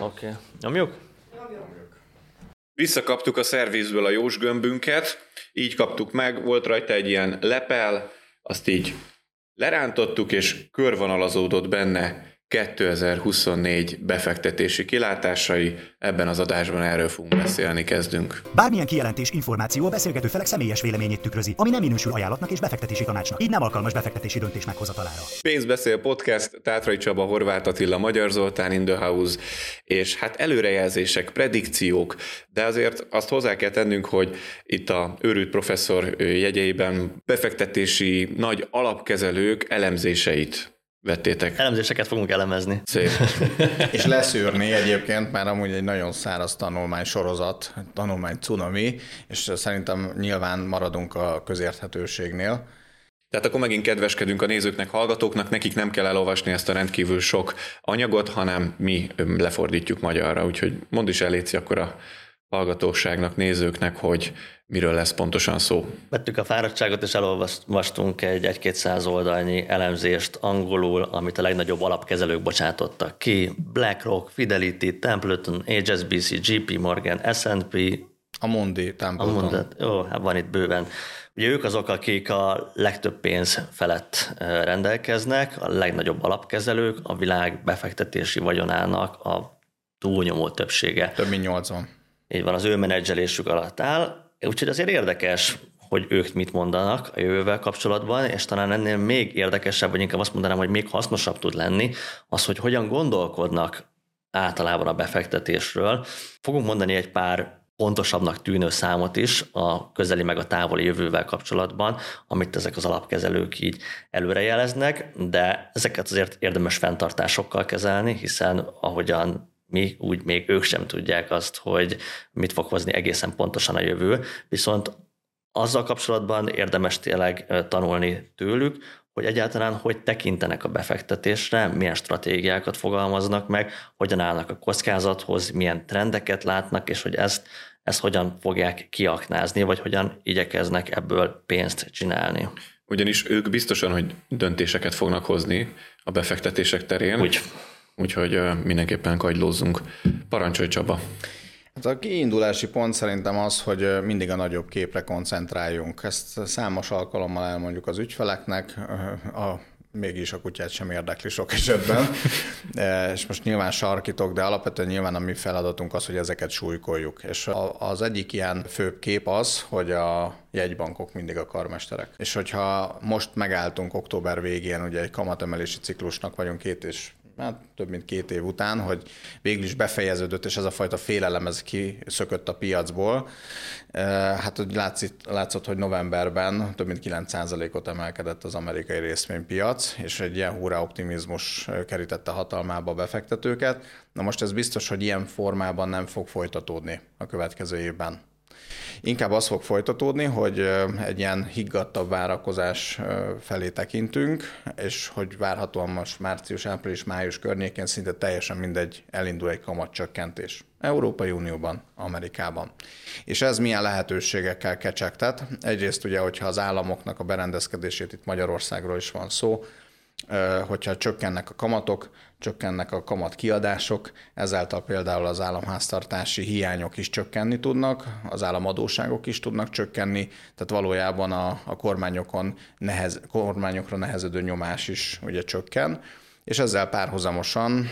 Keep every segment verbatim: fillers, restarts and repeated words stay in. Oké. Okay. Nyomjuk? Nyomjuk. Visszakaptuk a szervizből a jósgömbünket, így kaptuk meg, volt rajta egy ilyen lepel, azt így lerántottuk, és körvonalazódott benne kétezer-huszonnégy befektetési kilátásai, ebben az adásban erről fogunk beszélni, kezdünk. Bármilyen kijelentés, információ a beszélgető felek személyes véleményét tükrözi, ami nem minősül ajánlatnak és befektetési tanácsnak, így nem alkalmas befektetési döntés meghozatalára. Pénz Beszél podcast, Tátrai Csaba, Horváth Attila, Magyar Zoltán in the house, és hát előrejelzések, predikciók, de azért azt hozzá kell tennünk, hogy itt a őrült professzor jegyeiben befektetési nagy alapkezelők elemzéseit vettétek. Elemzéseket fogunk elemezni. Szép. És leszűrni egyébként, már amúgy egy nagyon száraz tanulmány sorozat, tanulmány cunami, és szerintem nyilván maradunk a közérthetőségnél. Tehát akkor megint kedveskedünk a nézőknek, hallgatóknak, nekik nem kell elolvasni ezt a rendkívül sok anyagot, hanem mi lefordítjuk magyarra, úgyhogy mondd is el, Léci, akkor a hallgatóságnak, nézőknek, hogy miről lesz pontosan szó. Vettük a fáradtságot, és elolvastunk egy egy-kétszáz oldalnyi elemzést angolul, amit a legnagyobb alapkezelők bocsátottak ki. BlackRock, Fidelity, Templeton, há es bé cé, jé pé Morgan, es and pé. Amundi, Templeton. Jó, hát van itt bőven. Ugye ők azok, akik a legtöbb pénz felett rendelkeznek, a legnagyobb alapkezelők, a világ befektetési vagyonának a túlnyomó többsége. Több mint nyolcvan. Így van, az ő menedzselésük alatt áll, úgyhogy azért érdekes, hogy ők mit mondanak a jövővel kapcsolatban, és talán ennél még érdekesebb, vagy inkább azt mondanám, hogy még hasznosabb tud lenni az, hogy hogyan gondolkodnak általában a befektetésről. Fogunk mondani egy pár pontosabbnak tűnő számot is a közeli meg a távoli jövővel kapcsolatban, amit ezek az alapkezelők így előrejeleznek, de ezeket azért érdemes fenntartásokkal kezelni, hiszen ahogyan mi úgy még ők sem tudják azt, hogy mit fog hozni egészen pontosan a jövő, viszont azzal kapcsolatban érdemes tényleg tanulni tőlük, hogy egyáltalán hogy tekintenek a befektetésre, milyen stratégiákat fogalmaznak meg, hogyan állnak a kockázathoz, milyen trendeket látnak, és hogy ezt, ezt hogyan fogják kiaknázni, vagy hogyan igyekeznek ebből pénzt csinálni. Ugyanis ők biztosan, hogy döntéseket fognak hozni a befektetések terén. Úgy. Úgyhogy mindenképpen kagylózzunk. Parancsolj, Csaba! Hát a kiindulási pont szerintem az, hogy mindig a nagyobb képre koncentráljunk. Ezt számos alkalommal elmondjuk az ügyfeleknek, a, mégis a kutyát sem érdekli sok esetben, és most nyilván sarkítok, de alapvetően nyilván a mi feladatunk az, hogy ezeket súlykoljuk. És az egyik ilyen főbb kép az, hogy a jegybankok mindig a karmesterek. És hogyha most megálltunk október végén, ugye egy kamatemelési ciklusnak vagyunk két és hát több mint két év után, hogy végül is befejeződött, és ez a fajta félelem ez kiszökött a piacból. Hát látszott, látszott, hogy novemberben több mint kilenc százalékot emelkedett az amerikai részvénypiac, és egy ilyen hurrá optimizmus kerítette hatalmába a befektetőket. Na most ez biztos, hogy ilyen formában nem fog folytatódni a következő évben. Inkább az fog folytatódni, hogy egy ilyen higgadtabb várakozás felé tekintünk, és hogy várhatóan most március, április, május környékén szinte teljesen mindegy, elindul egy kamatcsökkentés. Európai Unióban, Amerikában. És ez milyen lehetőségekkel kecsegtet? Egyrészt ugye, hogyha az államoknak a berendezkedését, itt Magyarországról is van szó, hogyha csökkennek a kamatok, csökkennek a kamatkiadások, ezáltal például az államháztartási hiányok is csökkenni tudnak, az államadósságok is tudnak csökkenni, tehát valójában a, a kormányokon nehez, kormányokra nehezedő nyomás is ugye csökken, és ezzel párhuzamosan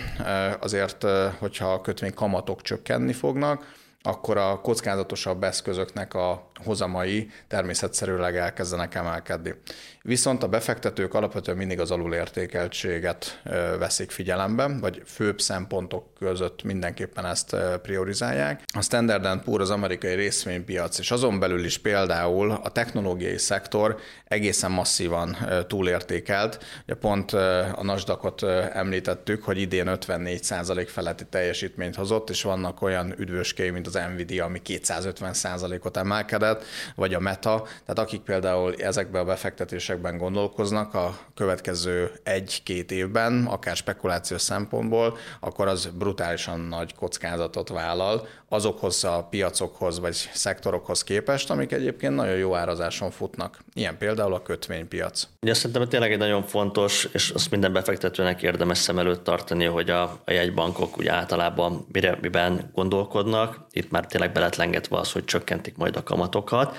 azért, hogyha a kötvény kamatok csökkenni fognak, akkor a kockázatosabb eszközöknek a hozamai természetszerűleg elkezdenek emelkedni. Viszont a befektetők alapvetően mindig az alulértékeltséget veszik figyelembe, vagy főbb szempontok között mindenképpen ezt priorizálják. A Standard and Poor az amerikai részvénypiac, és azon belül is például a technológiai szektor egészen masszívan túlértékelt. Ugye pont a Nasdaqot említettük, hogy idén ötvennégy százalék feletti teljesítményt hozott, és vannak olyan üdvöskéi, mint az az NVIDIA, ami kétszázötven százalékot emelkedett, vagy a Meta. Tehát akik például ezekben a befektetésekben gondolkoznak a következő egy-két évben, akár spekuláció szempontból, akkor az brutálisan nagy kockázatot vállal azokhoz a piacokhoz vagy szektorokhoz képest, amik egyébként nagyon jó árazáson futnak. Ilyen például a kötvénypiac. Ugye szerintem tényleg egy nagyon fontos, és azt minden befektetőnek érdemes szem előtt tartani, hogy a, a jegybankok ugye általában mire, miben gondolkodnak. Itt már tényleg be lett lengetve az, hogy csökkentik majd a kamatokat.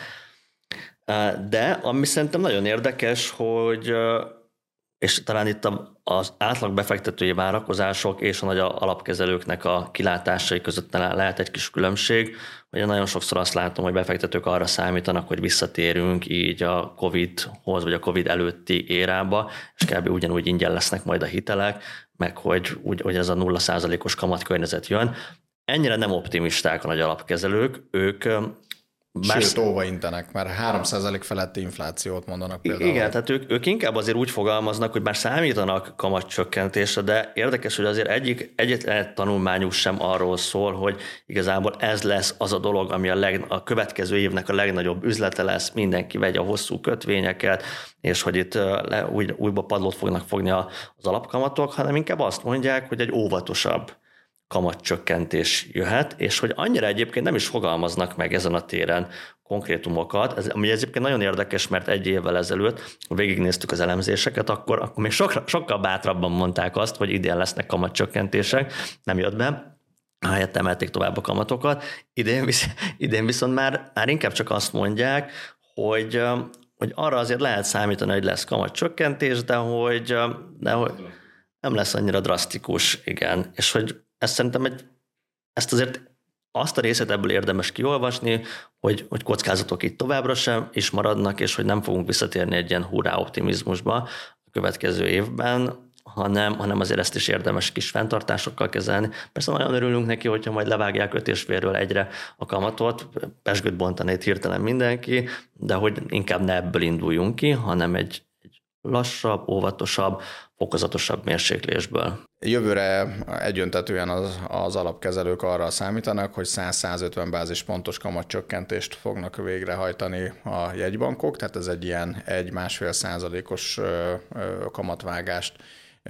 De ami szerintem nagyon érdekes, hogy és talán itt az átlag befektetői várakozások és a nagy alapkezelőknek a kilátásai között lehet egy kis különbség, hogy nagyon sokszor azt látom, hogy befektetők arra számítanak, hogy visszatérünk így a Covid-hoz, vagy a Covid előtti érába, és kb. Ugyanúgy ingyen lesznek majd a hitelek, meg hogy, úgy, hogy ez a nulla százalékos kamatkörnyezet jön. Ennyire nem optimisták a nagy alapkezelők, ők... Más... Sőt, óva intenek, mert három százalék feletti inflációt mondanak például. Igen, tehát ők, ők inkább azért úgy fogalmaznak, hogy már számítanak kamatcsökkentésre, de érdekes, hogy azért egyik egyetlen tanulmányuk sem arról szól, hogy igazából ez lesz az a dolog, ami a, leg, a következő évnek a legnagyobb üzlete lesz, mindenki vegye a hosszú kötvényeket, és hogy itt le, új, újba padlót fognak fogni az alapkamatok, hanem inkább azt mondják, hogy egy óvatosabb kamatcsökkentés jöhet, és hogy annyira egyébként nem is fogalmaznak meg ezen a téren konkrétumokat, ez, ami egyébként nagyon érdekes, mert egy évvel ezelőtt végignéztük az elemzéseket, akkor, akkor még sokra, sokkal bátrabban mondták azt, hogy idén lesznek kamatcsökkentések, nem jött be, helyett emelték tovább a kamatokat, idén, visz, idén viszont már, már inkább csak azt mondják, hogy, hogy arra azért lehet számítani, hogy lesz kamatcsökkentés, de hogy, de hogy nem lesz annyira drasztikus, igen, és hogy ezt szerintem egy, ezt azért azt a részét ebből érdemes kiolvasni, hogy, hogy kockázatok itt továbbra sem is maradnak, és hogy nem fogunk visszatérni egy ilyen hurrá optimizmusba a következő évben, hanem, hanem azért ezt is érdemes kis fenntartásokkal kezelni. Persze nagyon örülünk neki, hogyha majd levágják öt és félről egyre a kamatot, pezsgőt bontanét hirtelen mindenki, de hogy inkább ne ebből induljunk ki, hanem egy, egy lassabb, óvatosabb, fokozatosabb mérséklésből. Jövőre egyöntetően az, az alapkezelők arra számítanak, hogy száz-százötven bázispontos kamatcsökkentést fognak végrehajtani a jegybankok, tehát ez egy ilyen egy-másfél százalékos kamatvágást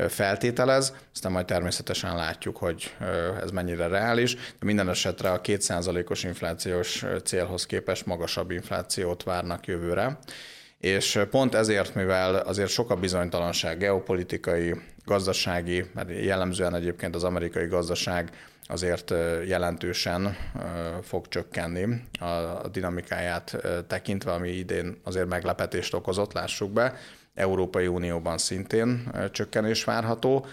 feltételez, aztán majd természetesen látjuk, hogy ez mennyire reális, de minden esetre a két százalékos inflációs célhoz képest magasabb inflációt várnak jövőre. És pont ezért, mivel azért sok a bizonytalanság, geopolitikai, gazdasági, mert jellemzően egyébként az amerikai gazdaság azért jelentősen fog csökkenni a dinamikáját tekintve, ami idén azért meglepetést okozott, lássuk be, Európai Unióban szintén csökkenés várható,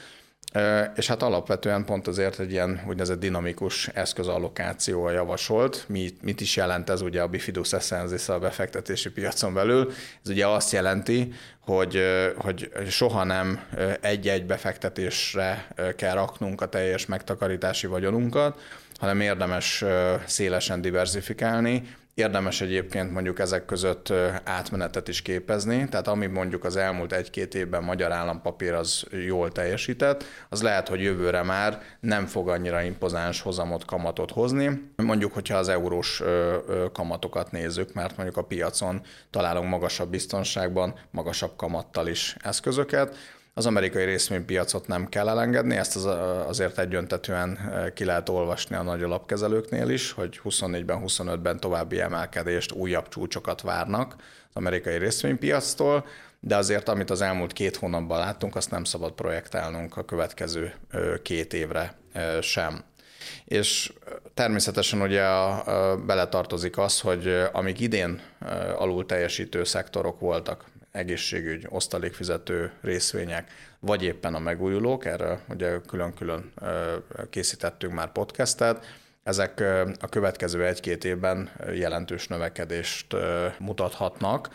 és hát alapvetően pont azért egy ilyen úgynevezett dinamikus eszközallokációval javasolt. Mit, mit is jelent ez ugye a bifidus essenzis a befektetési piacon belül? Ez ugye azt jelenti, hogy, hogy soha nem egy-egy befektetésre kell raknunk a teljes megtakarítási vagyonunkat, hanem érdemes szélesen diversifikálni, érdemes egyébként mondjuk ezek között átmenetet is képezni, tehát ami mondjuk az elmúlt egy-két évben magyar állampapír az jól teljesített, az lehet, hogy jövőre már nem fog annyira impozáns hozamot, kamatot hozni, mondjuk, hogyha az eurós kamatokat nézzük, mert mondjuk a piacon találunk magasabb biztonságban, magasabb kamattal is eszközöket. Az amerikai részvénypiacot nem kell elengedni, ezt az azért egyöntetően ki lehet olvasni a nagy alapkezelőknél is, hogy huszonnégyben, huszonötben további emelkedést, újabb csúcsokat várnak az amerikai részvénypiactól, de azért, amit az elmúlt két hónapban láttunk, azt nem szabad projektálnunk a következő két évre sem. És természetesen ugye beletartozik az, hogy amíg idén alul teljesítő szektorok voltak, egészségügy, osztalékfizető részvények, vagy éppen a megújulók, erről ugye külön-külön készítettünk már podcastet, ezek a következő egy-két évben jelentős növekedést mutathatnak.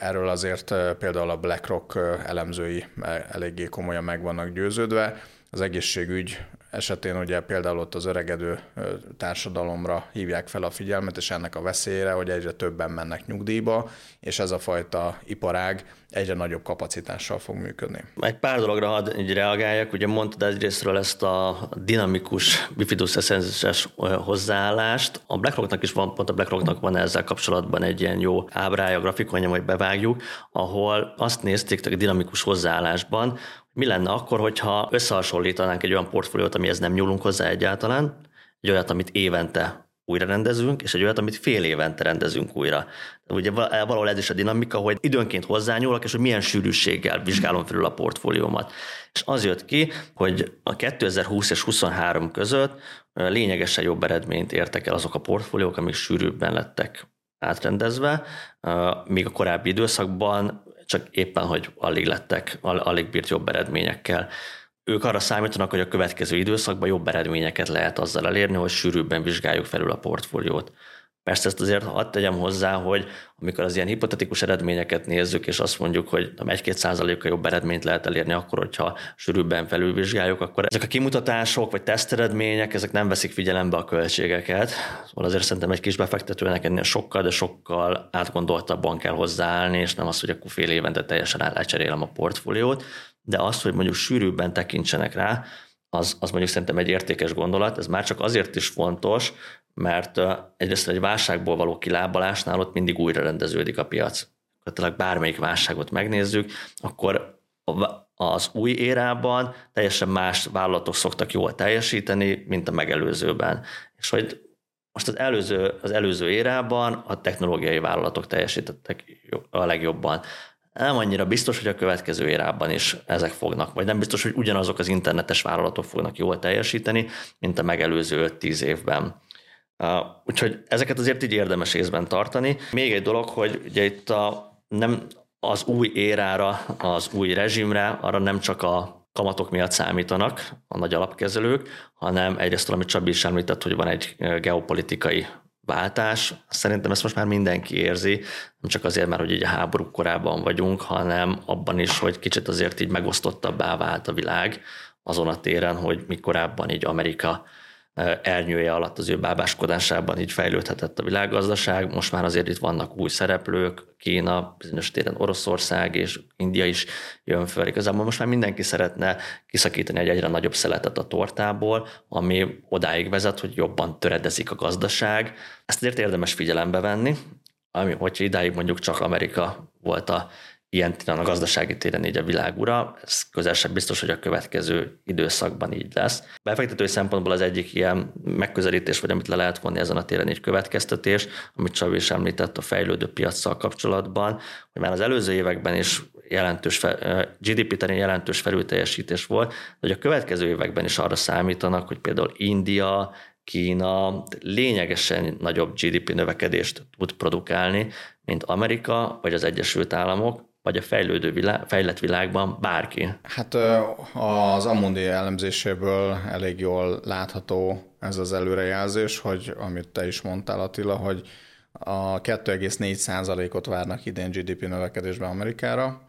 Erről azért például a BlackRock elemzői eléggé komolyan meg vannak győződve, az egészségügy esetén ugye például ott az öregedő társadalomra hívják fel a figyelmet, és ennek a veszélyére, hogy egyre többen mennek nyugdíjba, és ez a fajta iparág egyre nagyobb kapacitással fog működni. Egy pár dologra hadd reagáljak, ugye mondtad egyrésztről ezt a dinamikus bifidus essenzes hozzáállást. A BlackRocknak is van, pont a BlackRocknak van ezzel kapcsolatban egy ilyen jó ábrája, grafikonja, majd bevágjuk, ahol azt nézték a dinamikus hozzáállásban, mi lenne akkor, hogyha összehasonlítanánk egy olyan portfóliót, amihez nem nyúlunk hozzá egyáltalán, egy olyat, amit évente újra rendezünk, és egy olyat, amit fél évente rendezünk újra. Ugye valahol ez is a dinamika, hogy időnként hozzányúlok, és hogy milyen sűrűséggel vizsgálom felül a portfóliómat. És az jött ki, hogy a kétezer-húsz és huszonhárom között lényegesen jobb eredményt értek el azok a portfóliók, amik sűrűbben lettek átrendezve, míg a korábbi időszakban csak éppen, hogy alig lettek, alig bírt jobb eredményekkel. Ők arra számítanak, hogy a következő időszakban jobb eredményeket lehet azzal elérni, hogy sűrűbben vizsgáljuk felül a portfóliót. Persze ezt azért hadd tegyem hozzá, hogy amikor az ilyen hipotetikus eredményeket nézzük, és azt mondjuk, hogy egy-két százalékkal jobb eredményt lehet elérni akkor, hogyha sűrűbben felülvizsgáljuk, akkor ezek a kimutatások vagy teszteredmények, ezek nem veszik figyelembe a költségeket. Szóval azért szerintem egy kis befektetőnek ennél sokkal, de sokkal átgondoltabban kell hozzáállni, és nem az, hogy akkor fél évente teljesen lecserélem a portfóliót, de az, hogy mondjuk sűrűbben tekintsenek rá, az, az mondjuk szerintem egy értékes gondolat, ez már csak azért is fontos, mert egyrészt egy válságból való kilábalásnál ott mindig újra rendeződik a piac. Tehát bármelyik válságot megnézzük, akkor az új érában teljesen más vállalatok szoktak jól teljesíteni, mint a megelőzőben. És hogy most az előző, az előző érában a technológiai vállalatok teljesítettek a legjobban. Nem annyira biztos, hogy a következő érában is ezek fognak, vagy nem biztos, hogy ugyanazok az internetes vállalatok fognak jól teljesíteni, mint a megelőző öt-tíz évben. Úgyhogy ezeket azért így érdemes észben tartani. Még egy dolog, hogy ugye itt a, nem az új érára, az új rezsimre, arra nem csak a kamatok miatt számítanak a nagy alapkezelők, hanem egyrészt, amit Csabi is említett, hogy van egy geopolitikai váltás. Szerintem ezt most már mindenki érzi, nem csak azért, mert hogy így a háború korában vagyunk, hanem abban is, hogy kicsit azért így megosztottabbá vált a világ azon a téren, hogy mikkorábban így Amerika ernyője alatt az ő bábáskodásában így fejlődhetett a világgazdaság. Most már azért itt vannak új szereplők, Kína, bizonyos téren Oroszország és India is jön föl. Igazából most már mindenki szeretne kiszakítani egy egyre nagyobb szeletet a tortából, ami odáig vezet, hogy jobban töredezik a gazdaság. Ezt azért érdemes figyelembe venni, ami, hogyha idáig mondjuk csak Amerika volt a ilyen téren, a gazdasági téren így a világura, ez közel sem biztos, hogy a következő időszakban így lesz. Befektetői szempontból az egyik ilyen megközelítés, vagy amit le lehet vonni ezen a téren egy következtetés, amit Csabi is említett a fejlődő piaccal kapcsolatban, hogy már az előző években is jelentős gé dé pé terén jelentős felülteljesítés volt, hogy a következő években is arra számítanak, hogy például India, Kína lényegesen nagyobb gé dé pé növekedést tud produkálni, mint Amerika, vagy az Egyesült Államok, vagy a fejlődő világ, fejlett világban bárki. Hát az Amundi elemzéséből elég jól látható ez az előrejelzés, hogy amit te is mondtál, Attila, hogy a kettő egész négy százalékot várnak idén gé dé pé növekedésben Amerikára,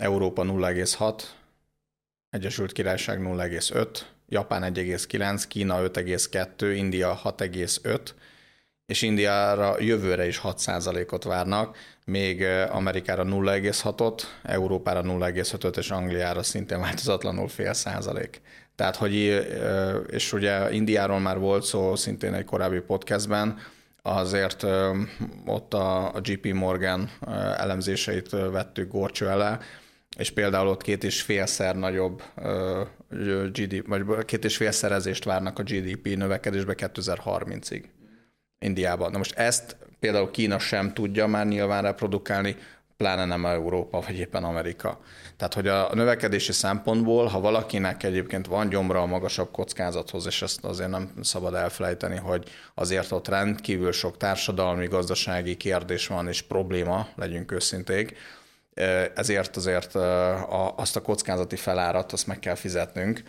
Európa nulla egész hat, Egyesült Királyság nulla egész öt, Japán egy egész kilenc, Kína öt egész kettő, India hat egész öt, és Indiára jövőre is hat százalékot várnak, még Amerikára nulla egész hatot, Európára nulla egész ötöt, és Angliára szintén változatlanul fél százalék. Tehát, hogy és ugye Indiáról már volt szó szintén egy korábbi podcastben, azért ott a jé pé Morgan elemzéseit vettük górcső alá, és például ott két és félszer nagyobb gé dé pé, vagy két és félszerezést várnak a gé dé pé növekedésbe kétezer-harmincig. Indiában. Na most ezt például Kína sem tudja már nyilván reprodukálni, pláne nem Európa, vagy éppen Amerika. Tehát, hogy a növekedési szempontból, ha valakinek egyébként van gyomra a magasabb kockázathoz, és ezt azért nem szabad elfelejteni, hogy azért ott rendkívül sok társadalmi, gazdasági kérdés van, és probléma, legyünk őszinték, ezért azért azt a kockázati felárat, azt meg kell fizetnünk,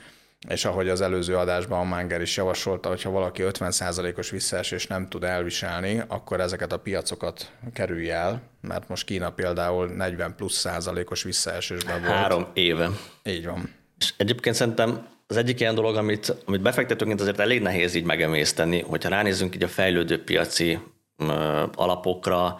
és ahogy az előző adásban a Manger is javasolta, hogyha valaki ötven százalékos visszaesést nem tud elviselni, akkor ezeket a piacokat kerülj el, mert most Kína például negyven plusz százalékos visszaesésben volt. Három éve. Így van. És egyébként szerintem Az egyik ilyen dolog, amit, amit befektetőként azért elég nehéz így megemészteni, hogyha ránézzünk így a fejlődő piaci alapokra,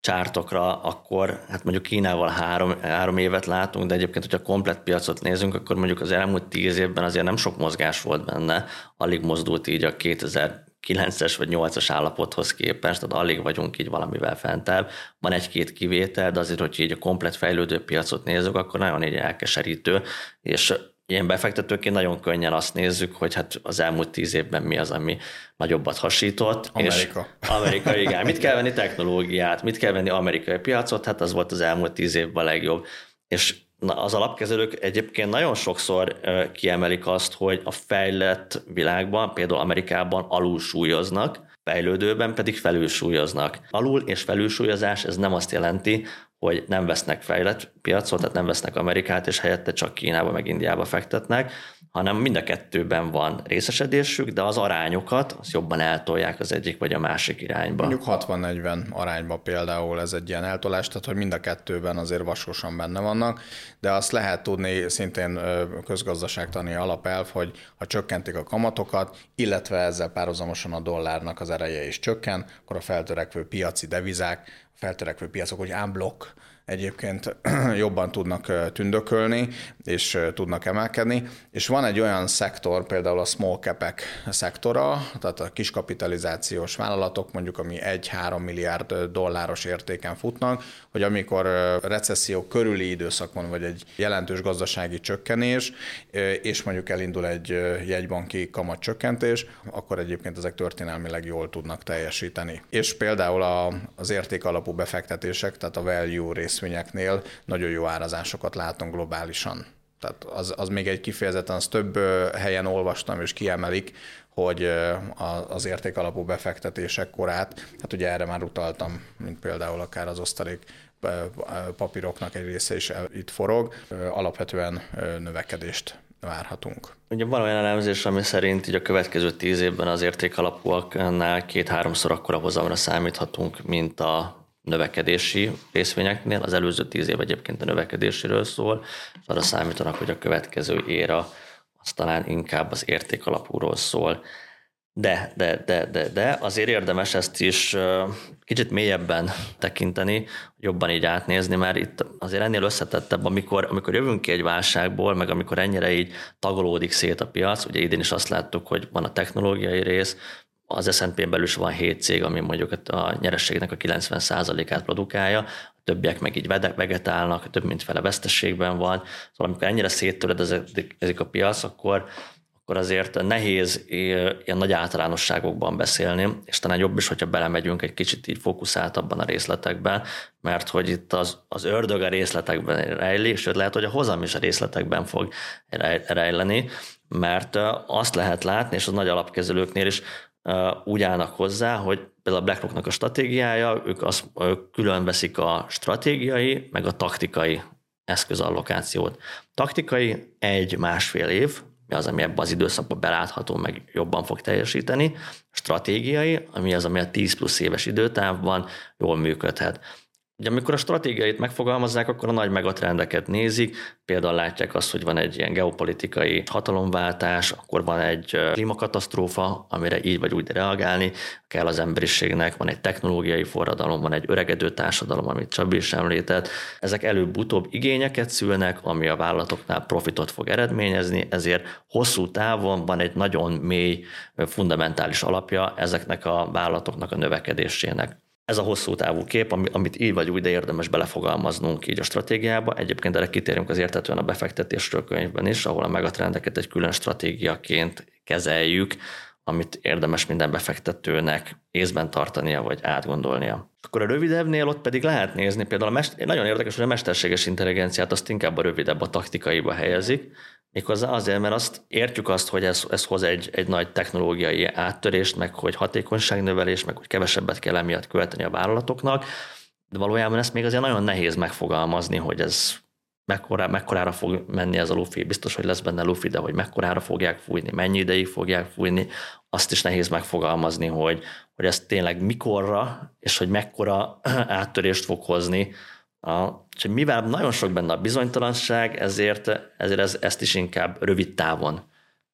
csártokra, akkor hát mondjuk Kínával három, három évet látunk, de egyébként, hogyha komplett piacot nézünk, akkor mondjuk az elmúlt tíz évben azért nem sok mozgás volt benne, alig mozdult így a kétezer-kilences vagy nyolcas állapothoz képest, tehát alig vagyunk így valamivel fentebb. Van egy-két kivétel, de azért, hogyha így a komplett fejlődő piacot nézzük, akkor nagyon így elkeserítő, és ilyen befektetőként nagyon könnyen azt nézzük, hogy hát az elmúlt tíz évben mi az, ami nagyobbat hasított. Amerika. És Amerika, igen. Mit kell venni technológiát, mit kell venni amerikai piacot, hát az volt az elmúlt tíz évben a legjobb. És az alapkezelők egyébként nagyon sokszor kiemelik azt, hogy a fejlett világban, például Amerikában alulsúlyoznak, fejlődőben pedig felülsúlyoznak. Alul és felülsúlyozás, ez nem azt jelenti, hogy nem vesznek fejlett piacot, tehát nem vesznek Amerikát, és helyette csak Kínába meg Indiába fektetnek, hanem mind a kettőben van részesedésük, de az arányokat azt jobban eltolják az egyik vagy a másik irányba. Mondjuk hatvan-negyven arányba például ez egy ilyen eltolás, tehát hogy mind a kettőben azért vaskosan benne vannak, de azt lehet tudni, szintén közgazdaságtani alapelv, hogy ha csökkentik a kamatokat, illetve ezzel párhuzamosan a dollárnak az ereje is csökken, akkor a feltörekvő piaci devizák, feltörekvő piacok, hogy en bloc egyébként jobban tudnak tündökölni, és tudnak emelkedni, és van egy olyan szektor, például a small cap-ek szektora, tehát a kiskapitalizációs vállalatok, mondjuk ami egy-három milliárd dolláros értéken futnak, hogy amikor recesszió körüli időszak van, vagy egy jelentős gazdasági csökkenés, és mondjuk elindul egy jegybanki kamatcsökkentés, akkor egyébként ezek történelmileg jól tudnak teljesíteni. És például az értékalapú befektetések, tehát a value rész nagyon jó árazásokat látunk globálisan. Tehát az, az még egy kifejezetten, azt több helyen olvastam, és kiemelik, hogy az értékalapú befektetések korát, hát ugye erre már utaltam, mint például akár az osztalék papíroknak egy része is itt forog, alapvetően növekedést várhatunk. Ugye van olyan elemzés, ami szerint így a következő tíz évben az értékalapúaknál két-háromszor akkora hozamra számíthatunk, mint a növekedési részvényeknél. Az előző tíz év egyébként a növekedéséről szól, és arra számítanak, hogy a következő éra az talán inkább az értékalapúról szól. De, de, de, de, de azért érdemes ezt is kicsit mélyebben tekinteni, jobban így átnézni, mert itt azért ennél összetettebb, amikor, amikor jövünk ki egy válságból, meg amikor ennyire így tagolódik szét a piac, ugye idén is azt láttuk, hogy van a technológiai rész, az es and pén belül is van hét cég, ami mondjuk a nyerességnek a kilencven százalékát produkálja, a többiek meg így vegetálnak, több mint fele veszteségben van. Szóval amikor ennyire széttöredezik a piac, akkor, akkor azért nehéz ilyen nagy általánosságokban beszélni, és talán jobb is, hogyha belemegyünk egy kicsit így fókuszáltabban a részletekben, mert hogy itt az, az ördög a részletekben rejlik, sőt lehet, hogy a hozam is a részletekben fog rejleni, mert azt lehet látni, és a nagy alapkezelőknél is úgy állnak hozzá, hogy például a BlackRocknak a stratégiája, ők, az, ők külön veszik a stratégiai, meg a taktikai eszközallokációt. Taktikai egy-másfél év, az, ami ebben az időszakban belátható, meg jobban fog teljesíteni. Stratégiai, ami az, ami a tíz plusz éves időtávban jól működhet. Ugye amikor a stratégiait megfogalmazzák, akkor a nagy megatrendeket nézik, például látják azt, hogy van egy ilyen geopolitikai hatalomváltás, akkor van egy klímakatasztrófa, amire így vagy úgy reagálni kell az emberiségnek, van egy technológiai forradalom, van egy öregedő társadalom, amit Csabi is említett. Ezek előbb-utóbb igényeket szülnek, ami a vállalatoknál profitot fog eredményezni, ezért hosszú távon van egy nagyon mély, fundamentális alapja ezeknek a vállalatoknak a növekedésének. Ez a hosszú távú kép, amit így vagy úgy, de érdemes belefogalmaznunk így a stratégiába. Egyébként erre kitérünk az Érthetően a befektetésről könyvben is, ahol a megatrendeket egy külön stratégiaként kezeljük, amit érdemes minden befektetőnek észben tartania, vagy átgondolnia. Akkor a rövidebbnél ott pedig lehet nézni, például a mest- nagyon érdekes, hogy a mesterséges intelligenciát azt inkább a rövidebb, a taktikaiba helyezik, méghozzá azért, mert azt értjük azt, hogy ez, ez hoz egy, egy nagy technológiai áttörést, meg hogy hatékonyságnövelés, meg hogy kevesebbet kell emiatt költeni a vállalatoknak, de valójában ezt még azért nagyon nehéz megfogalmazni, hogy ez mekkora, mekkorára fog menni ez a lufi, biztos, hogy lesz benne lufi, de hogy mekkorára fogják fújni, mennyi ideig fogják fújni, azt is nehéz megfogalmazni, hogy, hogy ez tényleg mikorra, és hogy mekkora áttörést fog hozni. A, és mivel nagyon sok benne a bizonytalanság, ezért, ezért ez, ezt is inkább rövid távon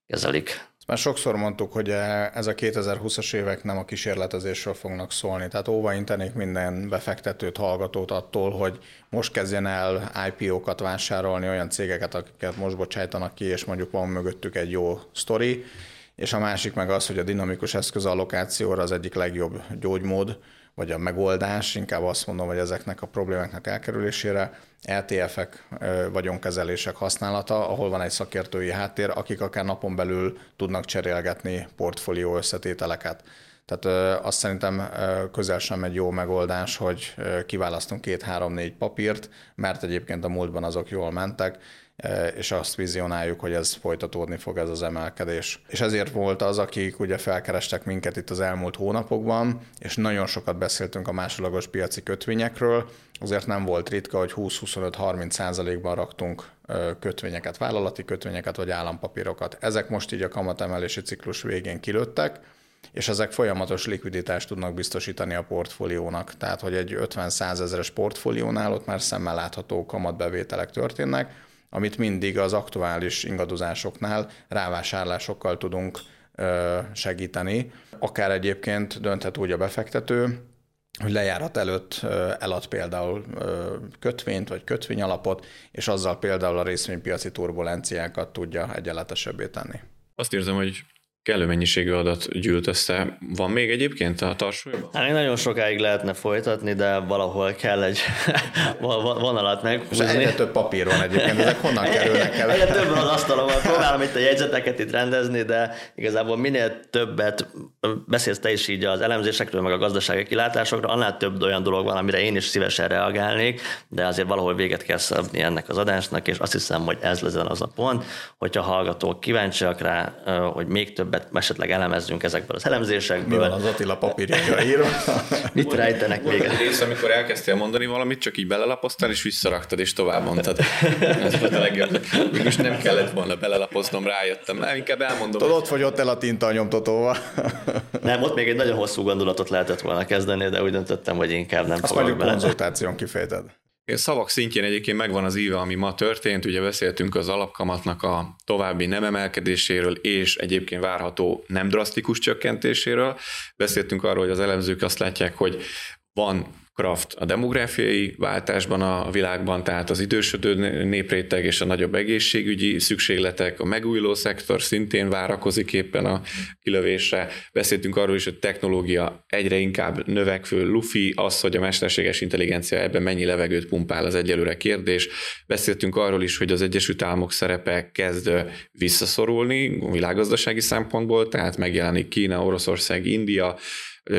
kezelik. Már sokszor mondtuk, hogy ez a kétezerhúszas évek nem a kísérletezésről fognak szólni. Tehát óva intenék minden befektetőt, hallgatót attól, hogy most kezdjen el I P O-kat vásárolni, olyan cégeket, akiket most bocsájtanak ki, és mondjuk van mögöttük egy jó sztori. És a másik meg az, hogy a dinamikus eszközallokációra az egyik legjobb gyógymód, vagy a megoldás, inkább azt mondom, hogy ezeknek a problémáknak elkerülésére E T F-ek, vagyonkezelések használata, ahol van egy szakértői háttér, akik akár napon belül tudnak cserélgetni portfólió összetételeket. Tehát azt szerintem közel sem egy jó megoldás, hogy kiválasztunk két-három-négy papírt, mert egyébként a múltban azok jól mentek, és azt vizionáljuk, hogy ez folytatódni fog ez az emelkedés. És ezért volt az, akik ugye felkerestek minket itt az elmúlt hónapokban, és nagyon sokat beszéltünk a másodlagos piaci kötvényekről, azért nem volt ritka, hogy húsz-huszonöt-harminc százalékban raktunk kötvényeket, vállalati kötvényeket vagy állampapírokat. Ezek most így a kamatemelési ciklus végén kilőttek, és ezek folyamatos likviditást tudnak biztosítani a portfóliónak. Tehát, hogy egy ötven-száz ezeres portfóliónál ott már szemmel látható kamatbevételek történnek, amit mindig az aktuális ingadozásoknál rávásárlásokkal tudunk segíteni. Akár egyébként dönthet úgy a befektető, hogy lejárat előtt elad például kötvényt vagy kötvényalapot, és azzal például a részvénypiaci turbulenciákat tudja egyenletesebbé tenni. Azt érzem, hogy kellő mennyiségű adat gyűlt össze. Van még egyébként a tarsolyban? Hát még nagyon sokáig lehetne folytatni, de valahol kell egy vonalat meghúzni. És egyre több papír van egyébként, ezek honnan kerülnek el? Egyre több az asztalon van, próbálom itt a jegyzeteket itt rendezni, de igazából minél többet beszélsz te is így az elemzésekről, meg a gazdasági kilátásokról, annál több olyan dolog van, amire én is szívesen reagálnék, de azért valahol véget kell szabni ennek az adásnak, és azt hiszem, hogy ez lesz az a pont, hogyha hallgatók kíváncsiak rá, hogy még több esetleg elemezzünk ezekből az elemzésekből. Mi van az Attila papírjára írva? Mit rejtenek még? Volt egy rész, amikor elkezdtél mondani valamit, csak így belelapoztál, és visszaraktad, és tovább mondtad. Ez volt a legjobb. Mégis nem kellett volna belelapoznom, rájöttem. Már inkább elmondom. Tudod, ott fogyott el a tinta a nyomtatóval. Nem, ott még egy nagyon hosszú gondolatot lehetett volna kezdeni, de úgy döntöttem, hogy inkább nem fogok bele. Azt mondjuk konzultáción kifejted. Szavak szintjén egyébként megvan az íve, ami ma történt, ugye beszéltünk az alapkamatnak a további nem emelkedéséről, és egyébként várható nem drasztikus csökkentéséről. Beszéltünk arról, hogy az elemzők azt látják, hogy van kraft a demográfiai váltásban a világban, tehát az idősödő népréteg és a nagyobb egészségügyi szükségletek, a megújuló szektor szintén várakozik éppen a kilövésre. Beszéltünk arról is, hogy technológia egyre inkább növekvő lufi, az, hogy a mesterséges intelligencia ebben mennyi levegőt pumpál, az egyelőre kérdés. Beszéltünk arról is, hogy az Egyesült Államok szerepe kezd visszaszorulni világgazdasági szempontból, tehát megjelenik Kína, Oroszország, India.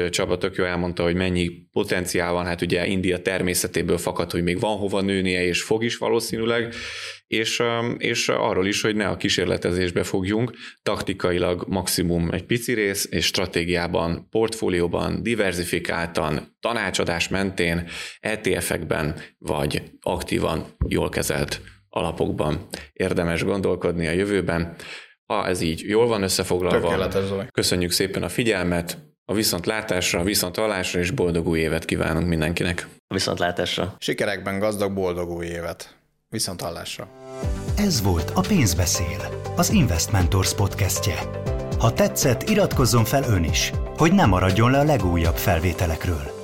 Csaba tök jó elmondta, hogy mennyi potenciál van, hát ugye India természetéből fakad, hogy még van hova nőnie, és fog is valószínűleg, és, és arról is, hogy ne a kísérletezésbe fogjunk, taktikailag maximum egy pici rész, és stratégiában, portfólióban, diverzifikáltan, tanácsadás mentén, E T F-ekben, vagy aktívan jól kezelt alapokban érdemes gondolkodni a jövőben. Ha ez így jól van összefoglalva, köszönjük szépen a figyelmet, a viszontlátásra, a viszonthallásra, és boldog új évet kívánunk mindenkinek. A viszontlátásra. Sikerekben gazdag, boldog új évet. Viszonthallásra. Ez volt a Pénz Beszél, az Investmentors podcastje. Ha tetszett, iratkozzon fel ön is, hogy ne maradjon le a legújabb felvételekről.